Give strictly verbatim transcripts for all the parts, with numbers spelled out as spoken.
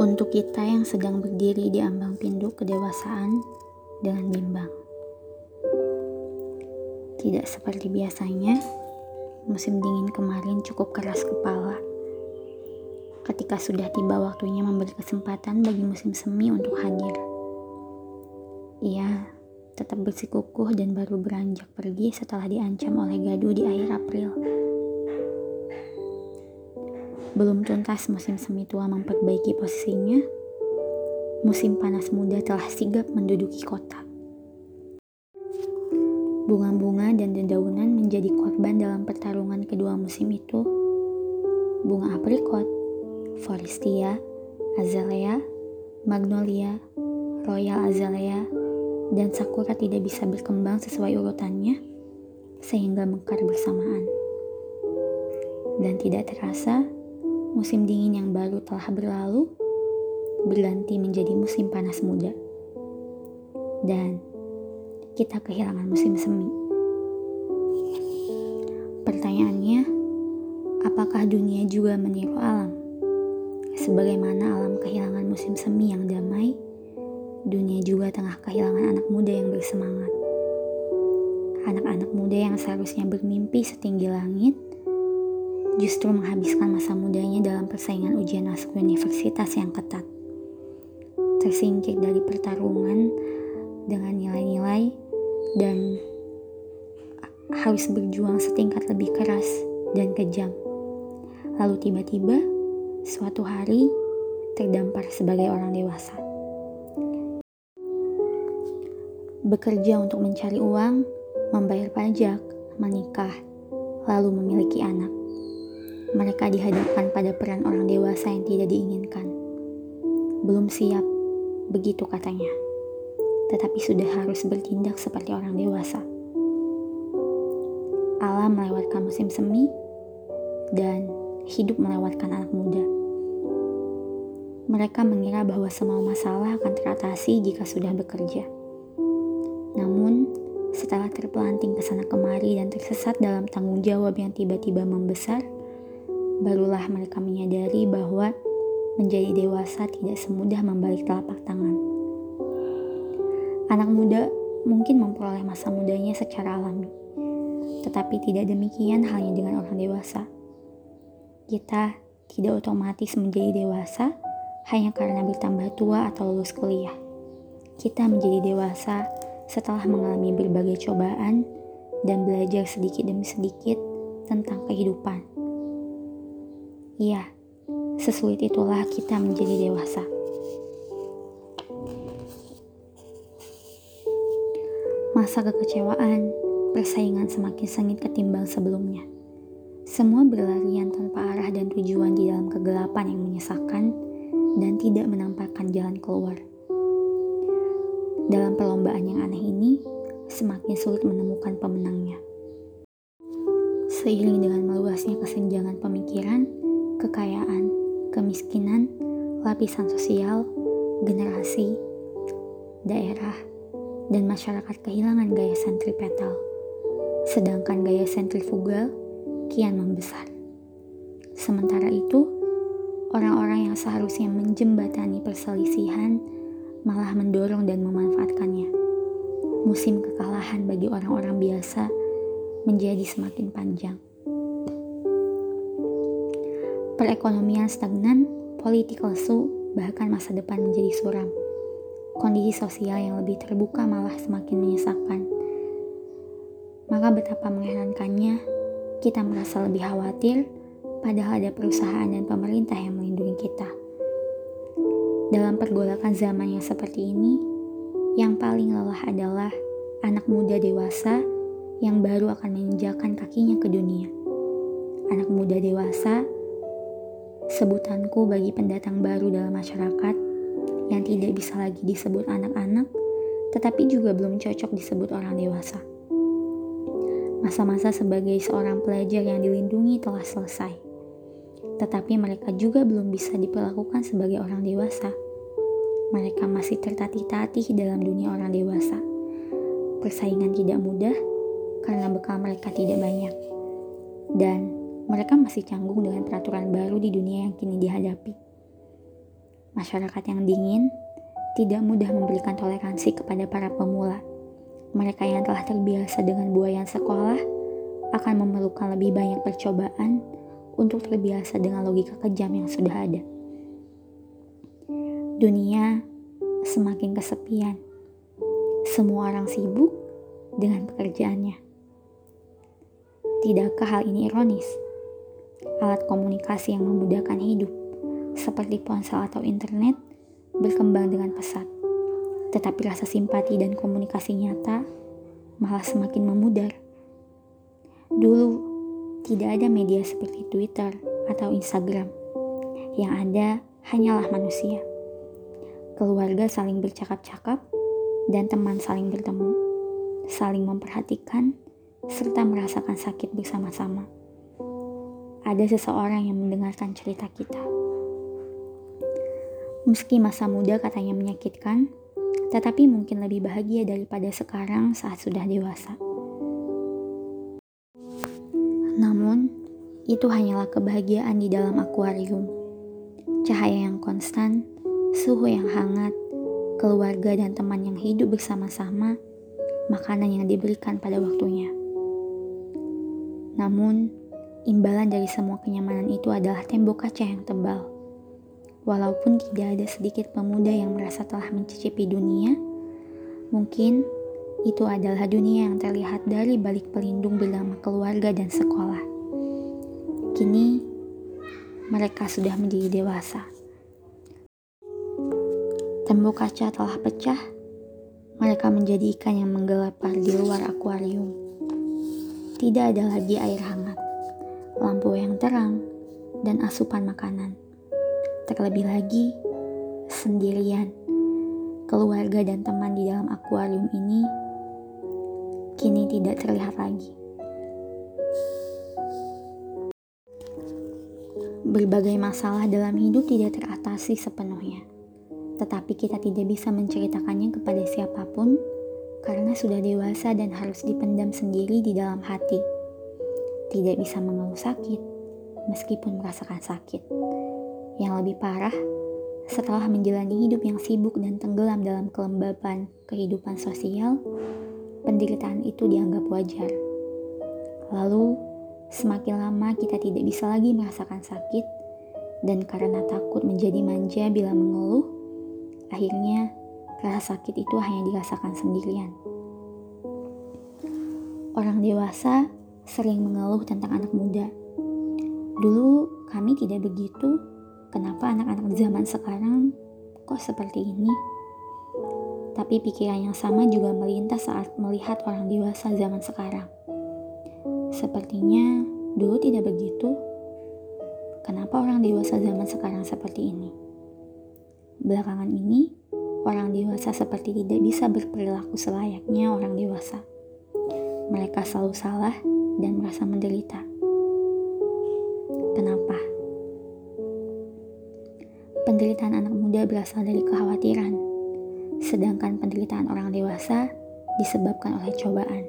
Untuk kita yang sedang berdiri di ambang pintu kedewasaan dengan bimbang. Tidak seperti biasanya, musim dingin kemarin cukup keras kepala. Ketika sudah tiba waktunya memberi kesempatan bagi musim semi untuk hadir. Ia tetap bersikukuh dan baru beranjak pergi setelah diancam oleh gaduh di akhir April. Belum tuntas musim semi tua memperbaiki posisinya, musim panas muda telah sigap menduduki kota. Bunga-bunga dan dedaunan menjadi korban dalam pertarungan kedua musim itu. Bunga aprikot, forestia, azalea, magnolia, royal azalea, dan sakura tidak bisa berkembang sesuai urutannya, sehingga mekar bersamaan. Dan tidak terasa, musim dingin yang baru telah berlalu, berganti menjadi musim panas muda. Dan kita kehilangan musim semi. Pertanyaannya, apakah dunia juga meniru alam? Sebagaimana alam kehilangan musim semi yang damai, dunia juga tengah kehilangan anak muda yang bersemangat. Anak-anak muda yang seharusnya bermimpi setinggi langit, justru menghabiskan masa mudanya dalam persaingan ujian masuk universitas yang ketat. Tersingkir dari pertarungan dengan nilai-nilai dan harus berjuang setingkat lebih keras dan kejam. Lalu tiba-tiba, suatu hari terdampar sebagai orang dewasa. Bekerja untuk mencari uang, membayar pajak, menikah, lalu memiliki anak. Mereka dihadapkan pada peran orang dewasa yang tidak diinginkan. Belum siap, begitu katanya. Tetapi sudah harus bertindak seperti orang dewasa. Alam melewatkan musim semi, dan hidup melewatkan anak muda. Mereka mengira bahwa semua masalah akan teratasi jika sudah bekerja. Namun, setelah terpelanting kesana kemari dan tersesat dalam tanggung jawab yang tiba-tiba membesar, barulah mereka menyadari bahwa menjadi dewasa tidak semudah membalik telapak tangan. Anak muda mungkin memperoleh masa mudanya secara alami, tetapi tidak demikian halnya dengan orang dewasa. Kita tidak otomatis menjadi dewasa hanya karena bertambah tua atau lulus kuliah. Kita menjadi dewasa setelah mengalami berbagai cobaan dan belajar sedikit demi sedikit tentang kehidupan. Iya, sesulit itulah kita menjadi dewasa. Masa kekecewaan, persaingan semakin sengit ketimbang sebelumnya. Semua berlarian tanpa arah dan tujuan di dalam kegelapan yang menyesakkan dan tidak menampakkan jalan keluar. Dalam perlombaan yang aneh ini, semakin sulit menemukan pemenangnya. Seiring dengan meluasnya kesenjangan pemikiran, kekayaan, kemiskinan, lapisan sosial, generasi, daerah, dan masyarakat kehilangan gaya sentripetal. Sedangkan gaya sentrifugal kian membesar. Sementara itu, orang-orang yang seharusnya menjembatani perselisihan malah mendorong dan memanfaatkannya. Musim kekalahan bagi orang-orang biasa menjadi semakin panjang. Perekonomian stagnan, politik lesu, bahkan masa depan menjadi suram. Kondisi sosial yang lebih terbuka malah semakin menyesakkan. Maka betapa mengherankannya, kita merasa lebih khawatir, padahal ada perusahaan dan pemerintah yang melindungi kita. Dalam pergolakan zaman yang seperti ini, yang paling lelah adalah anak muda dewasa yang baru akan menginjakkan kakinya ke dunia. Anak muda dewasa, sebutanku bagi pendatang baru dalam masyarakat yang tidak bisa lagi disebut anak-anak, tetapi juga belum cocok disebut orang dewasa. Masa-masa sebagai seorang pelajar yang dilindungi telah selesai, tetapi mereka juga belum bisa diperlakukan sebagai orang dewasa. Mereka masih tertatih-tatih dalam dunia orang dewasa. Persaingan tidak mudah karena bekal mereka tidak banyak, dan mereka masih canggung dengan peraturan baru di dunia yang kini dihadapi. Masyarakat yang dingin tidak mudah memberikan toleransi kepada para pemula. Mereka yang telah terbiasa dengan buaian sekolah akan memerlukan lebih banyak percobaan untuk terbiasa dengan logika kejam yang sudah ada. Dunia semakin kesepian. Semua orang sibuk dengan pekerjaannya. Tidakkah hal ini ironis? Alat komunikasi yang memudahkan hidup, seperti ponsel atau internet, berkembang dengan pesat. Tetapi rasa simpati dan komunikasi nyata malah semakin memudar. Dulu, tidak ada media seperti Twitter atau Instagram. Yang ada hanyalah manusia. Keluarga saling bercakap-cakap dan teman saling bertemu, saling memperhatikan, serta merasakan sakit bersama-sama. Ada seseorang yang mendengarkan cerita kita. Meski masa muda katanya menyakitkan, tetapi mungkin lebih bahagia daripada sekarang saat sudah dewasa. Namun, itu hanyalah kebahagiaan di dalam akuarium. Cahaya yang konstan, suhu yang hangat, keluarga dan teman yang hidup bersama-sama, makanan yang diberikan pada waktunya. Namun, imbalan dari semua kenyamanan itu adalah tembok kaca yang tebal. Walaupun tidak ada sedikit pemuda yang merasa telah mencicipi dunia, mungkin itu adalah dunia yang terlihat dari balik pelindung bernama keluarga dan sekolah. Kini, mereka sudah menjadi dewasa. Tembok kaca telah pecah, mereka menjadi ikan yang menggelapar di luar akuarium. Tidak ada lagi air hangat, lampu yang terang, dan asupan makanan. Terlebih lagi, sendirian, keluarga dan teman di dalam akuarium ini kini tidak terlihat lagi. Berbagai masalah dalam hidup tidak teratasi sepenuhnya, tetapi kita tidak bisa menceritakannya kepada siapapun karena sudah dewasa dan harus dipendam sendiri di dalam hati. Tidak bisa mengeluh sakit, meskipun merasakan sakit. Yang lebih parah, setelah menjalani hidup yang sibuk dan tenggelam dalam kelembapan kehidupan sosial, penderitaan itu dianggap wajar. Lalu, semakin lama kita tidak bisa lagi merasakan sakit, dan karena takut menjadi manja bila mengeluh, akhirnya rasa sakit itu hanya dirasakan sendirian. Orang dewasa sering mengeluh tentang anak muda. Dulu kami tidak begitu. Kenapa anak-anak zaman sekarang kok seperti ini? Tapi pikiran yang sama juga melintas saat melihat orang dewasa zaman sekarang. Sepertinya dulu tidak begitu. Kenapa orang dewasa zaman sekarang seperti ini? Belakangan ini, orang dewasa seperti tidak bisa berperilaku selayaknya orang dewasa. Mereka selalu salah dan merasa menderita. Kenapa? Penderitaan anak muda berasal dari kekhawatiran, sedangkan penderitaan orang dewasa disebabkan oleh cobaan.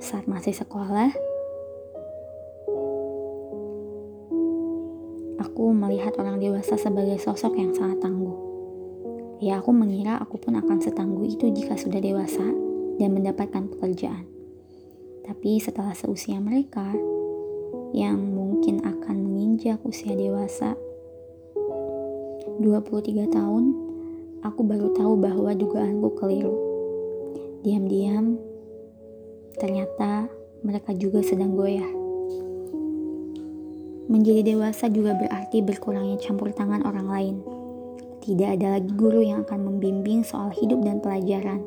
Saat masih sekolah, aku melihat orang dewasa sebagai sosok yang sangat tangguh. Ya, aku mengira aku pun akan setangguh itu jika sudah dewasa dan mendapatkan pekerjaan. Tapi setelah seusia mereka, yang mungkin akan menginjak usia dewasa, dua puluh tiga tahun, aku baru tahu bahwa dugaanku keliru. Diam-diam, ternyata mereka juga sedang goyah. Menjadi dewasa juga berarti berkurangnya campur tangan orang lain. Tidak ada lagi guru yang akan membimbing soal hidup dan pelajaran.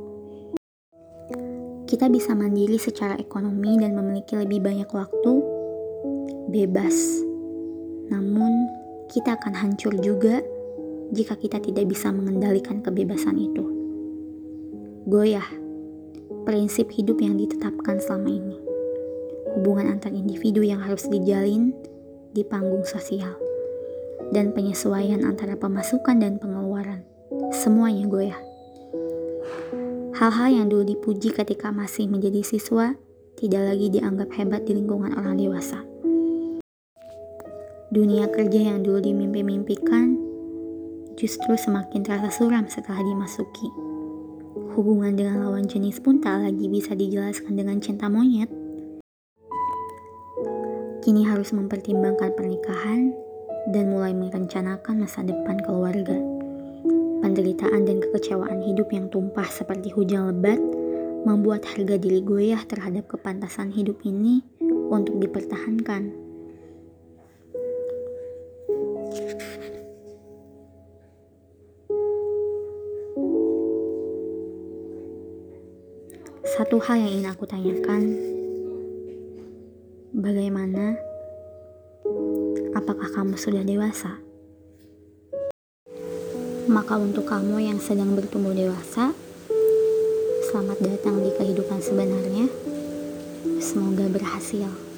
Kita bisa mandiri secara ekonomi dan memiliki lebih banyak waktu, bebas. Namun, kita akan hancur juga jika kita tidak bisa mengendalikan kebebasan itu. Goyah, prinsip hidup yang ditetapkan selama ini. Hubungan antar individu yang harus dijalin di panggung sosial. Dan penyesuaian antara pemasukan dan pengeluaran. Semuanya goyah. Hal-hal yang dulu dipuji ketika masih menjadi siswa, tidak lagi dianggap hebat di lingkungan orang dewasa. Dunia kerja yang dulu dimimpi-mimpikan, justru semakin terasa suram setelah dimasuki. Hubungan dengan lawan jenis pun tak lagi bisa dijelaskan dengan cinta monyet. Kini harus mempertimbangkan pernikahan dan mulai merencanakan masa depan keluarga. Penderitaan dan kekecewaan hidup yang tumpah seperti hujan lebat membuat harga diri goyah terhadap kepantasan hidup ini untuk dipertahankan. Satu hal yang ingin aku tanyakan, bagaimana? Apakah kamu sudah dewasa? Maka untuk kamu yang sedang bertumbuh dewasa, selamat datang di kehidupan sebenarnya. Semoga berhasil.